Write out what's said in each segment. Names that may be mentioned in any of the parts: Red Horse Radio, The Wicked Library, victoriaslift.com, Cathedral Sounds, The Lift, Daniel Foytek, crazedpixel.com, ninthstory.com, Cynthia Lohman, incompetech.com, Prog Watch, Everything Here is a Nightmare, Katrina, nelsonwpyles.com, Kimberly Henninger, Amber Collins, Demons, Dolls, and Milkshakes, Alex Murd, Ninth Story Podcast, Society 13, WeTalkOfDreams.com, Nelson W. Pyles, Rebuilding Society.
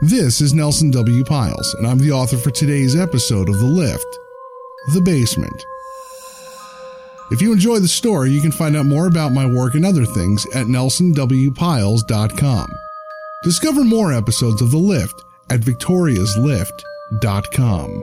This is Nelson W. Pyles, and I'm the author for today's episode of The Lift, The Basement. If you enjoy the story, you can find out more about my work and other things at nelsonwpyles.com. Discover more episodes of The Lift at victoriaslift.com.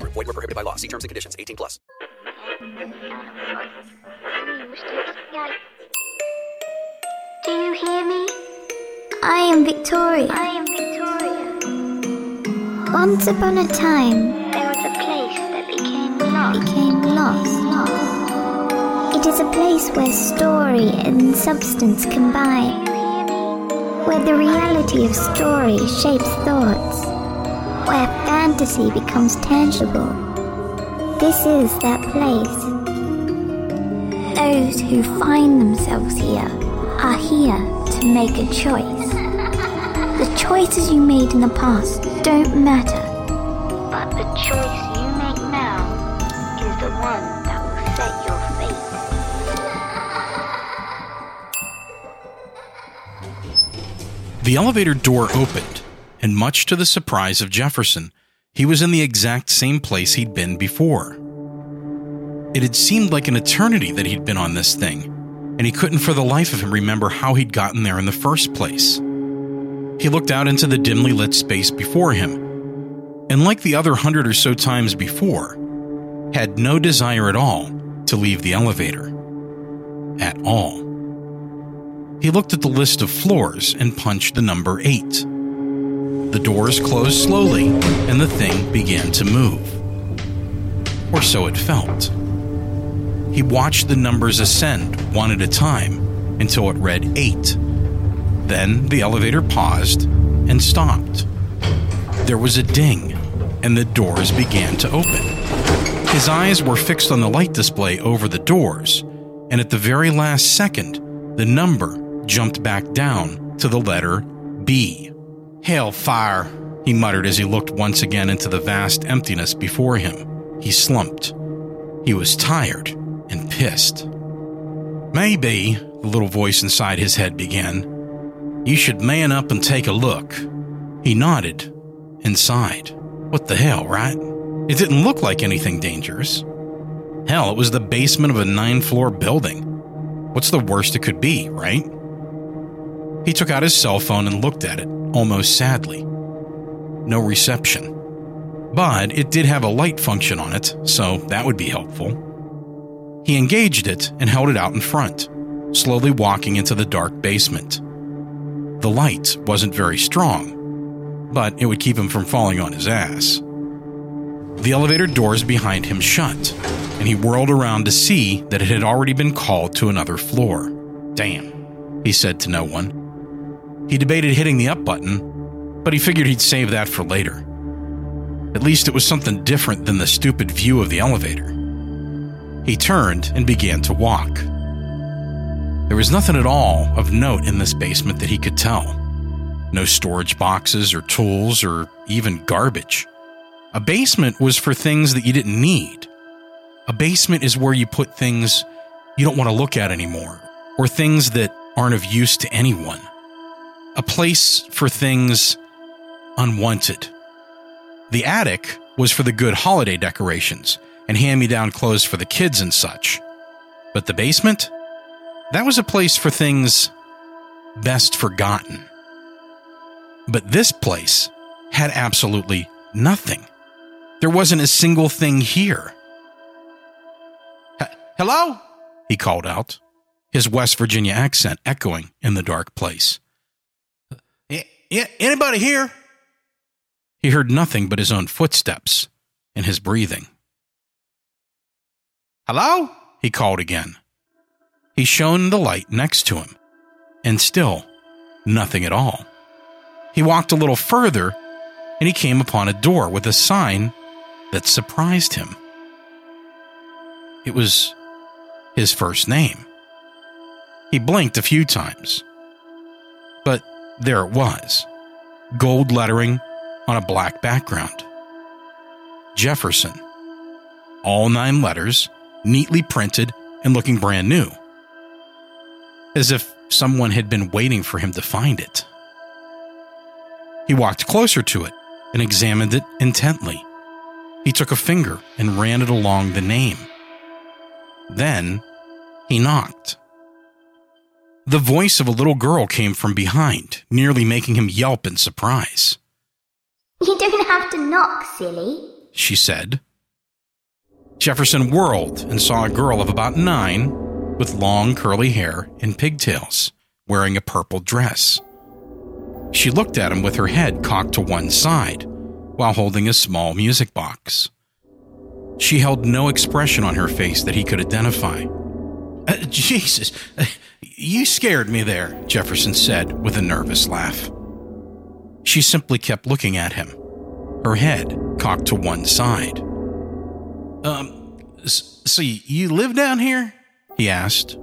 Void where prohibited by law. See terms and conditions. 18+. Do you hear me? I am Victoria. Once upon a time, there was a place that became lost. It is a place where story and substance combine, where the reality of story shapes thoughts, where fantasy becomes tangible. This is that place. Those who find themselves here are here to make a choice. The choices you made in the past don't matter, but the choice you make now is the one that will set your fate. The elevator door opened, and much to the surprise of Jefferson, he was in the exact same place he'd been before. It had seemed like an eternity that he'd been on this thing, and he couldn't for the life of him remember how he'd gotten there in the first place. He looked out into the dimly lit space before him, and like the other 100 or so times before, had no desire at all to leave the elevator. At all. He looked at the list of floors and punched the number 8. The doors closed slowly, and the thing began to move. Or so it felt. He watched the numbers ascend one at a time until it read 8. Then the elevator paused and stopped. There was a ding, and the doors began to open. His eyes were fixed on the light display over the doors, and at the very last second, the number jumped back down to the letter B. "Hellfire," he muttered as he looked once again into the vast emptiness before him. He slumped. He was tired and pissed. "Maybe," the little voice inside his head began, "you should man up and take a look." He nodded and sighed. What the hell, right? It didn't look like anything dangerous. Hell, it was the basement of a 9-floor building. What's the worst it could be, right? He took out his cell phone and looked at it, almost sadly. No reception. But it did have a light function on it, so that would be helpful. He engaged it and held it out in front, slowly walking into the dark basement. The light wasn't very strong, but it would keep him from falling on his ass. The elevator doors behind him shut, and he whirled around to see that it had already been called to another floor. "Damn," he said to no one. He debated hitting the up button, but he figured he'd save that for later. At least it was something different than the stupid view of the elevator. He turned and began to walk. There was nothing at all of note in this basement that he could tell. No storage boxes or tools or even garbage. A basement was for things that you didn't need. A basement is where you put things you don't want to look at anymore, or things that aren't of use to anyone. A place for things unwanted. The attic was for the good holiday decorations and hand-me-down clothes for the kids and such. But the basement? That was a place for things best forgotten. But this place had absolutely nothing. There wasn't a single thing here. "Hello?" he called out, his West Virginia accent echoing in the dark place. "Yeah, anybody here?" He heard nothing but his own footsteps and his breathing. "Hello?" he called again. He shone the light next to him, and still nothing at all. He walked a little further, and he came upon a door with a sign that surprised him. It was his first name. He blinked a few times, but there it was, gold lettering on a black background. Jefferson. All 9 letters, neatly printed and looking brand new, as if someone had been waiting for him to find it. He walked closer to it and examined it intently. He took a finger and ran it along the name. Then he knocked. The voice of a little girl came from behind, nearly making him yelp in surprise. "You don't have to knock, silly," she said. Jefferson whirled and saw a girl of about 9 with long curly hair and pigtails, wearing a purple dress. She looked at him with her head cocked to one side while holding a small music box. She held no expression on her face that he could identify. "Jesus, you scared me there," Jefferson said with a nervous laugh. She simply kept looking at him, her head cocked to one side. So you live down here?" he asked.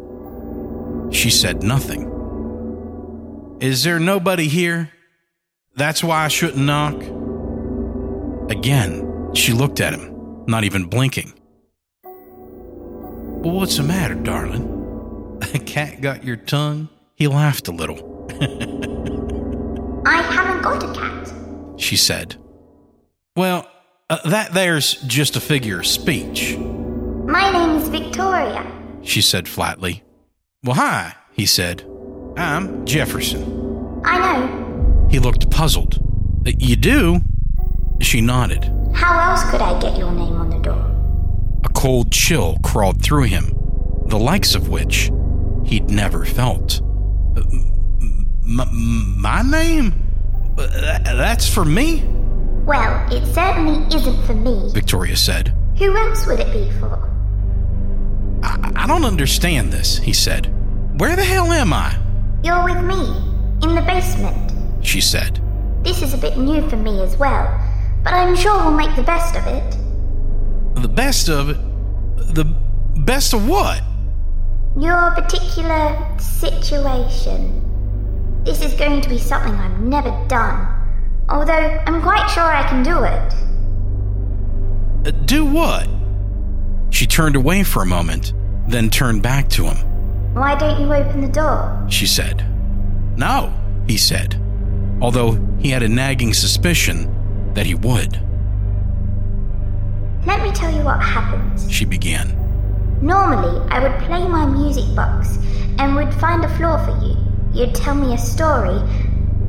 She said nothing. "Is there nobody here? That's why I shouldn't knock." Again, she looked at him, not even blinking. "Well, what's the matter, darling? A cat got your tongue?" He laughed a little. "I haven't got a cat," she said. "Well, that there's just a figure of speech." "My name's Victoria," she said flatly. "Well, hi," he said. "I'm Jefferson." "I know." He looked puzzled. "You do?" She nodded. "How else could I get your name on the door?" A cold chill crawled through him, the likes of which he'd never felt. My name? That's for me?" "Well, it certainly isn't for me," Victoria said. "Who else would it be for?" I don't understand this," he said. "Where the hell am I?" "You're with me, in the basement," she said. "This is a bit new for me as well, but I'm sure we'll make the best of it." "The best of it? The best of what?" "Your particular situation. This is going to be something I've never done. Although, I'm quite sure I can do it." "Do what?" She turned away for a moment, then turned back to him. "Why don't you open the door?" she said. "No," he said, although he had a nagging suspicion that he would. "Let me tell you what happens," she began. "Normally, I would play my music box and would find a floor for you. You'd tell me a story,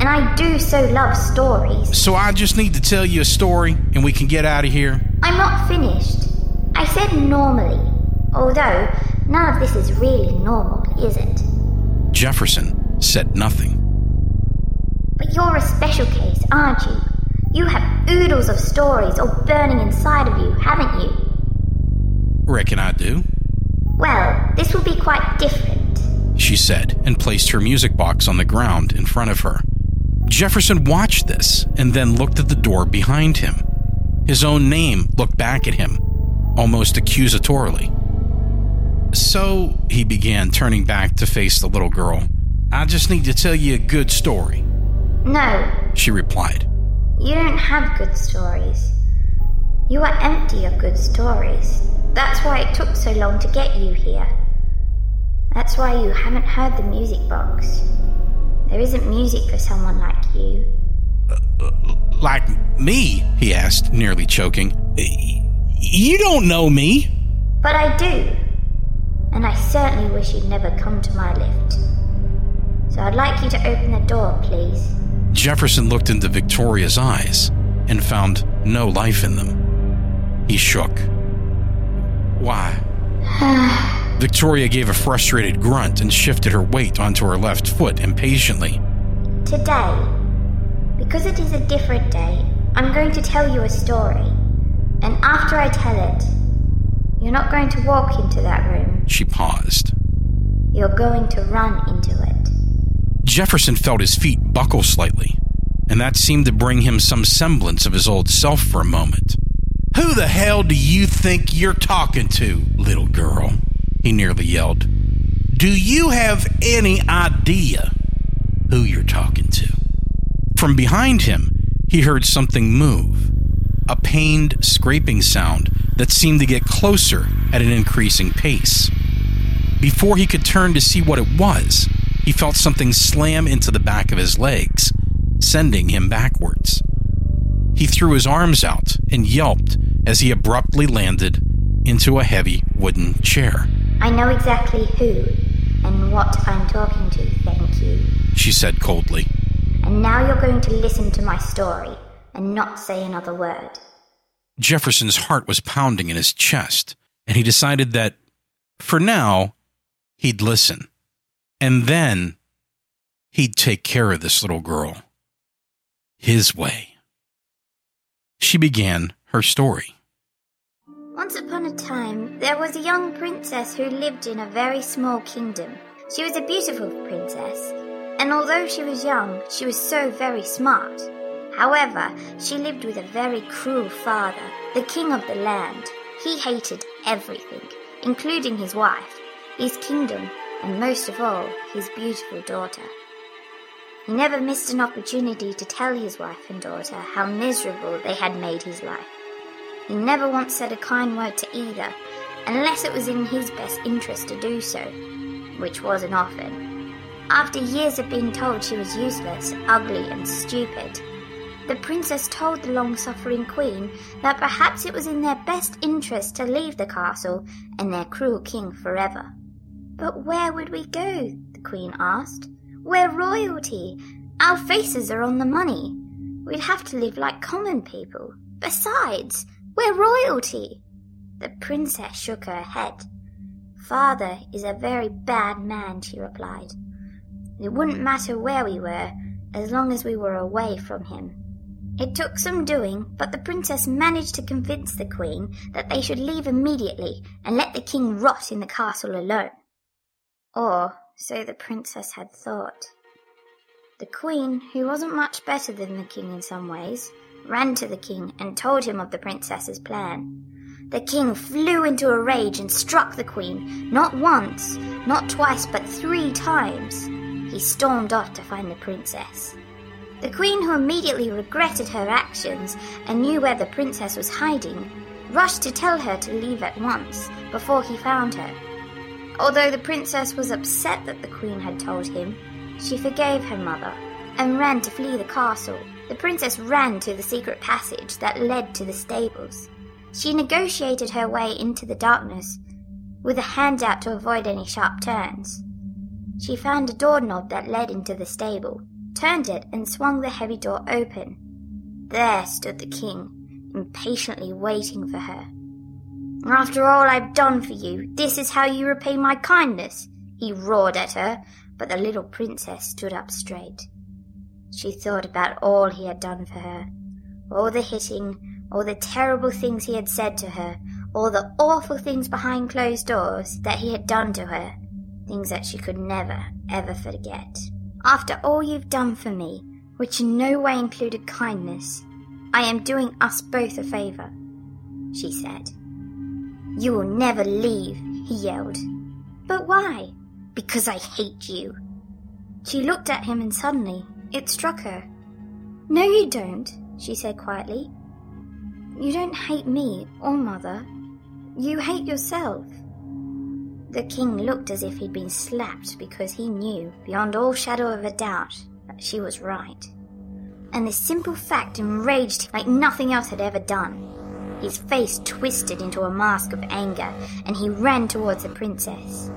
and I do so love stories." "So I just need to tell you a story and we can get out of here?" "I'm not finished. I said normally, although none of this is really normal, is it?" Jefferson said nothing. "But you're a special case, aren't you? You have oodles of stories all burning inside of you, haven't you?" "Reckon I do." "Well, this will be quite different," she said, and placed her music box on the ground in front of her. Jefferson watched this and then looked at the door behind him. His own name looked back at him, almost accusatorily. "So," he began, turning back to face the little girl, "I just need to tell you a good story." "No," she replied. "You don't have good stories. You are empty of good stories. That's why it took so long to get you here. That's why you haven't heard the music box. There isn't music for someone like you." "Like me?" he asked, nearly choking. "You don't know me." "But I do. And I certainly wish you'd never come to my lift. So I'd like you to open the door, please." Jefferson looked into Victoria's eyes and found no life in them. He shook. "Why?" Victoria gave a frustrated grunt and shifted her weight onto her left foot impatiently. "Today, because it is a different day, I'm going to tell you a story. And after I tell it, you're not going to walk into that room." She paused. "You're going to run into it." Jefferson felt his feet buckle slightly. and that seemed to bring him some semblance of his old self for a moment. "Who the hell do you think you're talking to, little girl?" he nearly yelled. "Do you have any idea who you're talking to?" From behind him, he heard something move, a pained scraping sound that seemed to get closer at an increasing pace. Before he could turn to see what it was, he felt something slam into the back of his legs, sending him backwards. He threw his arms out and yelped as he abruptly landed into a heavy wooden chair. "I know exactly who and what I'm talking to, thank you," she said coldly. "And now you're going to listen to my story and not say another word." Jefferson's heart was pounding in his chest, and he decided that, for now, he'd listen. And then he'd take care of this little girl. His way. She began her story. "Once upon a time, there was a young princess who lived in a very small kingdom. She was a beautiful princess, and although she was young, she was so very smart. However, she lived with a very cruel father, the king of the land. He hated everything, including his wife, his kingdom, and most of all, his beautiful daughter. He never missed an opportunity to tell his wife and daughter how miserable they had made his life. He never once said a kind word to either, unless it was in his best interest to do so, which wasn't often. After years of being told she was useless, ugly, and stupid, the princess told the long-suffering queen that perhaps it was in their best interest to leave the castle and their cruel king forever. "But where would we go?" the queen asked. "We're royalty. Our faces are on the money. We'd have to live like common people. Besides, we're royalty." The princess shook her head. "Father is a very bad man," she replied. "It wouldn't matter where we were, as long as we were away from him." It took some doing, but the princess managed to convince the queen that they should leave immediately and let the king rot in the castle alone. Or so the princess had thought. The queen, who wasn't much better than the king in some ways, ran to the king and told him of the princess's plan. The king flew into a rage and struck the queen, not once, not twice, but 3 times. He stormed off to find the princess. The queen, who immediately regretted her actions and knew where the princess was hiding, rushed to tell her to leave at once, before he found her. Although the princess was upset that the queen had told him, she forgave her mother and ran to flee the castle. The princess ran to the secret passage that led to the stables. She negotiated her way into the darkness with a hand out to avoid any sharp turns. She found a doorknob that led into the stable, turned it and swung the heavy door open. There stood the king, impatiently waiting for her. "After all I've done for you, this is how you repay my kindness," he roared at her, but the little princess stood up straight. She thought about all he had done for her, all the hitting, all the terrible things he had said to her, all the awful things behind closed doors that he had done to her, things that she could never, ever forget. "After all you've done for me, which in no way included kindness, I am doing us both a favour," she said. "You will never leave," he yelled. "But why?" "Because I hate you." She looked at him and suddenly it struck her. "No, you don't," she said quietly. "You don't hate me or Mother. You hate yourself." The king looked as if he'd been slapped because he knew, beyond all shadow of a doubt, that she was right. And this simple fact enraged him like nothing else had ever done. His face twisted into a mask of anger, and he ran towards the princess.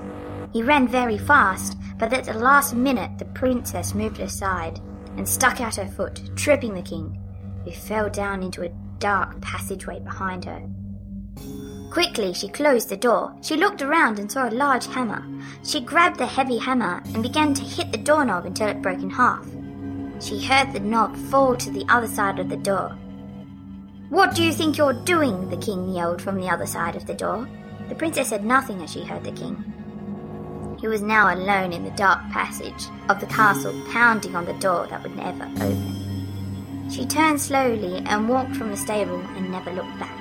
He ran very fast, but at the last minute the princess moved aside and stuck out her foot, tripping the king, who fell down into a dark passageway behind her. Quickly she closed the door. She looked around and saw a large hammer. She grabbed the heavy hammer and began to hit the doorknob until it broke in half. She heard the knob fall to the other side of the door. "What do you think you're doing?" the king yelled from the other side of the door. The princess said nothing as she heard the king. He was now alone in the dark passage of the castle, pounding on the door that would never open. She turned slowly and walked from the stable and never looked back.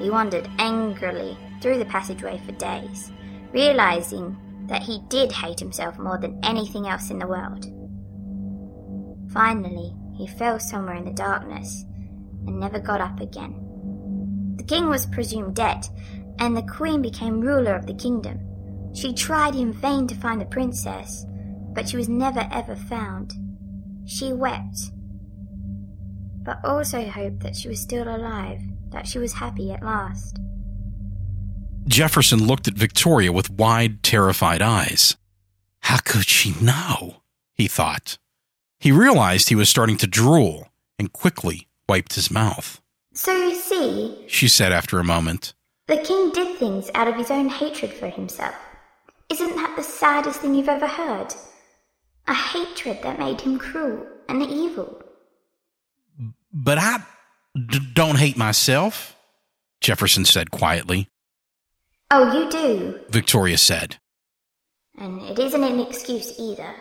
He wandered angrily through the passageway for days, realizing that he did hate himself more than anything else in the world. Finally, he fell somewhere in the darkness and never got up again. The king was presumed dead, and the queen became ruler of the kingdom. She tried in vain to find the princess, but she was never ever found. She wept, but also hoped that she was still alive, that she was happy at last. Jefferson looked at Victoria with wide, terrified eyes. How could she know? He thought. He realized he was starting to drool and quickly wiped his mouth. So you see, she said after a moment, the king did things out of his own hatred for himself. Isn't that the saddest thing you've ever heard? A hatred that made him cruel and evil. But I don't hate myself, Jefferson said quietly. Oh, you do, Victoria said. And it isn't an excuse either.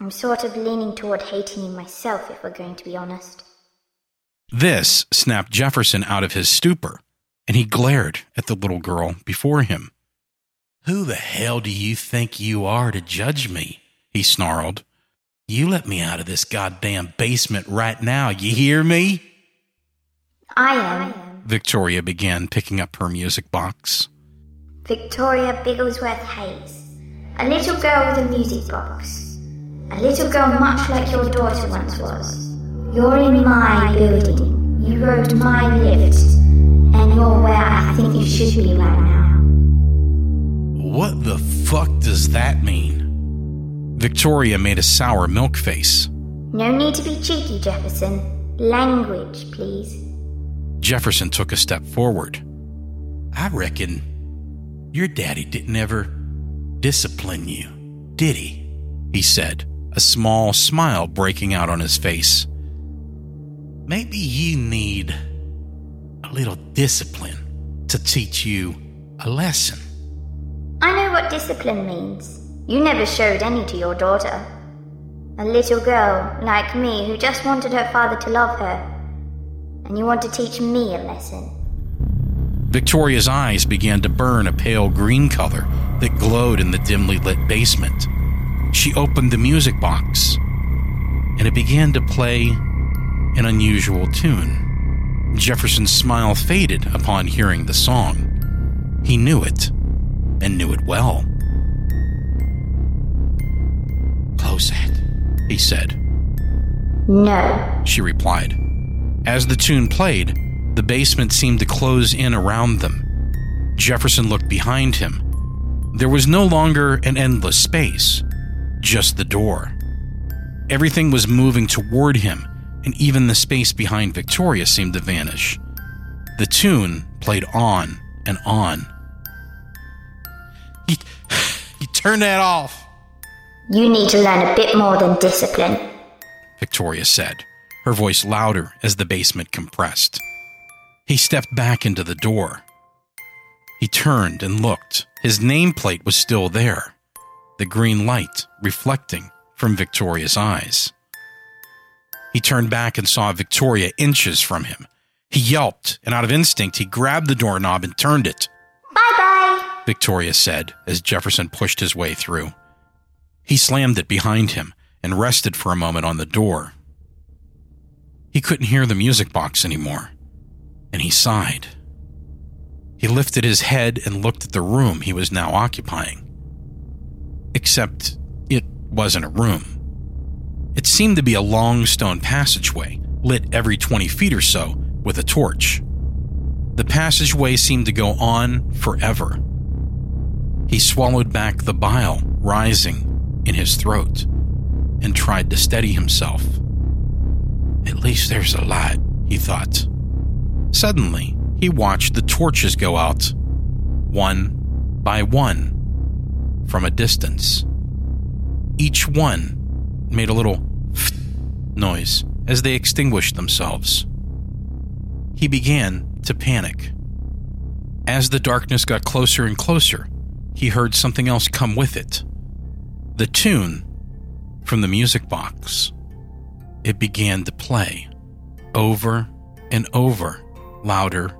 I'm sort of leaning toward hating myself, if we're going to be honest. This snapped Jefferson out of his stupor, and he glared at the little girl before him. Who the hell do you think you are to judge me? He snarled. You let me out of this goddamn basement right now, you hear me? I am. Victoria began, picking up her music box. Victoria Bigglesworth-Hayes, a little girl with a music box, a little girl much like your daughter once was. You're in my building, you rode my lift, and you're where I think you should be right now. What the fuck does that mean? Victoria made a sour milk face. No need to be cheeky, Jefferson. Language, please. Jefferson took a step forward. I reckon your daddy didn't ever discipline you, did he? He said, a small smile breaking out on his face. Maybe you need a little discipline to teach you a lesson. I know what discipline means. You never showed any to your daughter. A little girl like me who just wanted her father to love her. And you want to teach me a lesson. Victoria's eyes began to burn a pale green color that glowed in the dimly lit basement. She opened the music box, and it began to play an unusual tune. Jefferson's smile faded upon hearing the song. He knew it, and knew it well. Close it, he said. No, she replied. As the tune played, the basement seemed to close in around them. Jefferson looked behind him. There was no longer an endless space, just the door. Everything was moving toward him, and even the space behind Victoria seemed to vanish. The tune played on and on. You turn that off. You need to learn a bit more than discipline, Victoria said, her voice louder as the basement compressed. He stepped back into the door. He turned and looked. His nameplate was still there, the green light reflecting from Victoria's eyes. He turned back and saw Victoria inches from him. He yelped, and out of instinct, he grabbed the doorknob and turned it. Bye-bye, Victoria said as Jefferson pushed his way through. He slammed it behind him and rested for a moment on the door. He couldn't hear the music box anymore. And he sighed. He lifted his head and looked at the room he was now occupying. Except it wasn't a room. It seemed to be a long stone passageway, lit every 20 feet or so with a torch. The passageway seemed to go on forever. He swallowed back the bile rising in his throat and tried to steady himself. At least there's a light, he thought. Suddenly, he watched the torches go out, one by one, from a distance. Each one made a little noise as they extinguished themselves. He began to panic. As the darkness got closer and closer, he heard something else come with it. The tune from the music box. It began to play, over and over, louder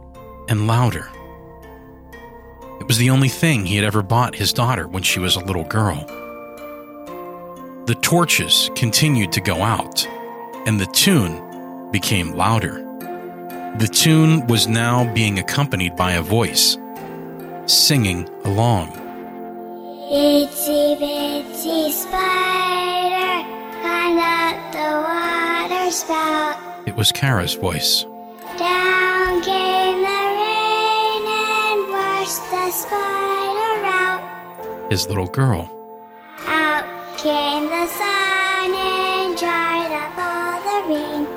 and louder. It was the only thing he had ever bought his daughter when she was a little girl. The torches continued to go out, and the tune became louder. The tune was now being accompanied by a voice, singing along. Itsy bitsy spider, climb up the water spout. It was Kara's voice. Down came the rain and washed the spider out. His little girl. Out came the sun and dried up all the rain.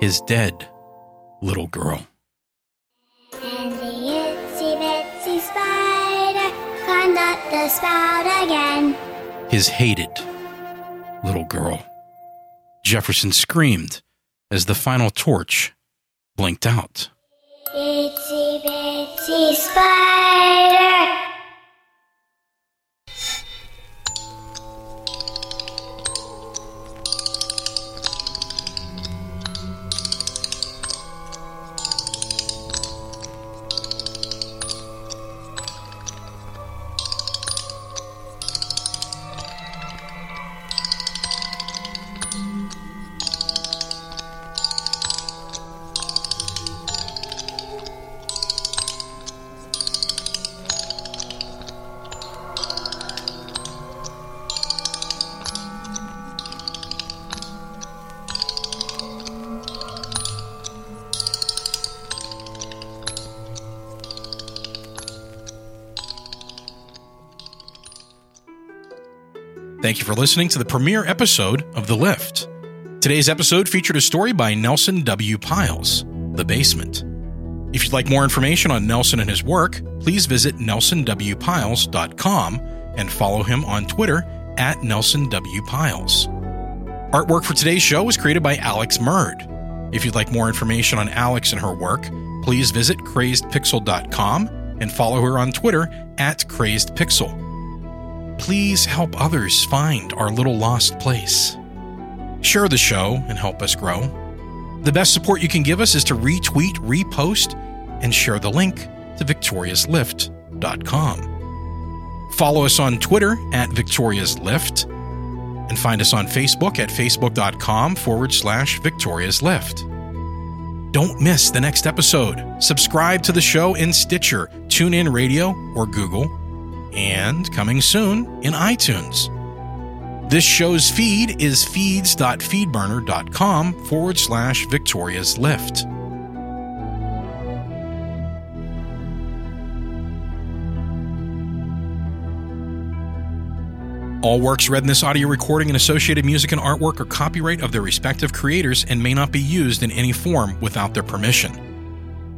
His dead little girl. And the itsy bitsy spider climbed up the spout again. His hated little girl. Jefferson screamed as the final torch blinked out. Itsy bitsy spider. Thank you for listening to the premiere episode of The Lift. Today's episode featured a story by Nelson W. Pyles, The Basement. If you'd like more information on Nelson and his work, please visit nelsonwpyles.com and follow him on Twitter at Nelson W. Pyles. Artwork for today's show was created by Alex Murd. If you'd like more information on Alex and her work, please visit crazedpixel.com and follow her on Twitter at crazedpixel. Please help others find our little lost place. Share the show and help us grow. The best support you can give us is to retweet, repost, and share the link to victoriaslift.com. Follow us on Twitter at victoriaslift and find us on Facebook at facebook.com/victoriaslift. Don't miss the next episode. Subscribe to the show in Stitcher, TuneIn Radio, or Google. And coming soon in iTunes. This show's feed is feeds.feedburner.com/Victoria's Lift. All works read in this audio recording and associated music and artwork are copyright of their respective creators and may not be used in any form without their permission.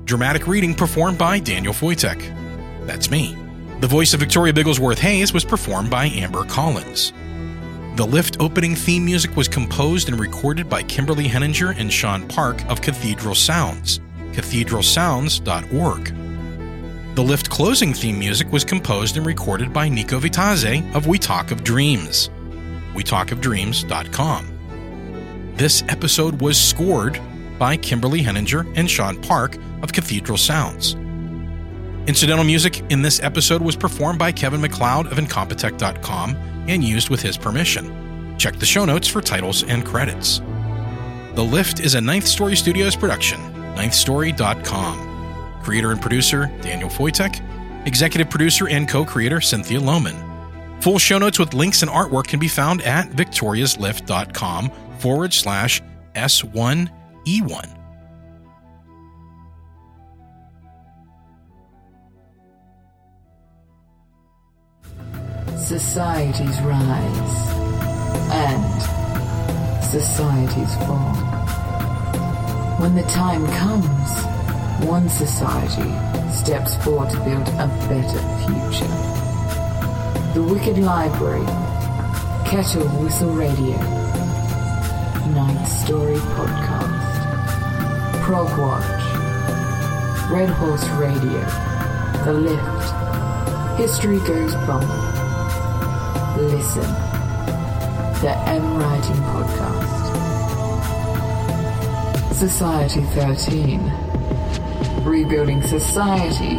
Dramatic reading performed by Daniel Foytek. That's me. The voice of Victoria Bigglesworth-Hayes was performed by Amber Collins. The Lift opening theme music was composed and recorded by Kimberly Henninger and Sean Park of Cathedral Sounds, CathedralSounds.org. The Lift closing theme music was composed and recorded by Nico Vitaze of We Talk of Dreams, WeTalkOfDreams.com. This episode was scored by Kimberly Henninger and Sean Park of Cathedral Sounds. Incidental music in this episode was performed by Kevin MacLeod of incompetech.com and used with his permission. Check the show notes for titles and credits. The Lift is a Ninth Story Studios production, ninthstory.com. Creator and producer, Daniel Foytek. Executive producer and co-creator, Cynthia Lohman. Full show notes with links and artwork can be found at victoriaslift.com/S1E1. Societies rise and societies fall. When the time comes, one society steps forward to build a better future. The Wicked Library, Kettle Whistle Radio, Ninth Story Podcast, Prog Watch, Red Horse Radio, The Lift, History Goes Bump. Listen, the M Writing Podcast. Society 13. Rebuilding society,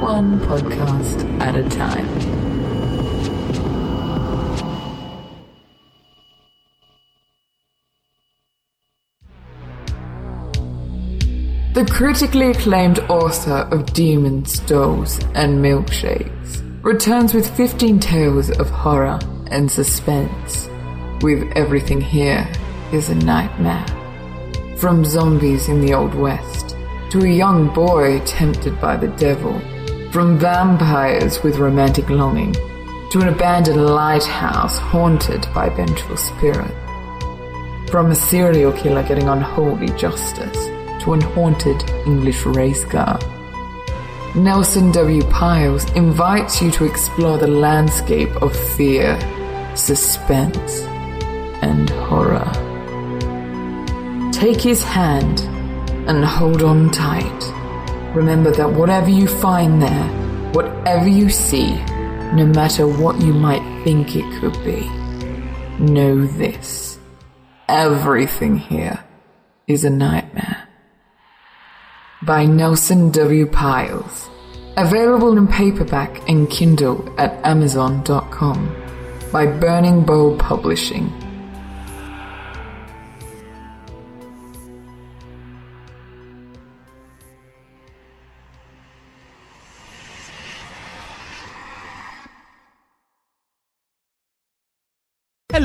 one podcast at a time. The critically acclaimed author of Demons, Dolls, and Milkshakes returns with 15 tales of horror and suspense, with Everything Here is a Nightmare. From zombies in the Old West, to a young boy tempted by the devil, from vampires with romantic longing, to an abandoned lighthouse haunted by vengeful spirits, from a serial killer getting unholy justice, to an haunted English race car. Nelson W. Pyles invites you to explore the landscape of fear, suspense, and horror. Take his hand and hold on tight. Remember that whatever you find there, whatever you see, no matter what you might think it could be, know this: everything here is a nightmare. By Nelson W. Pyles. Available in paperback and Kindle at Amazon.com. By Burning Bowl Publishing.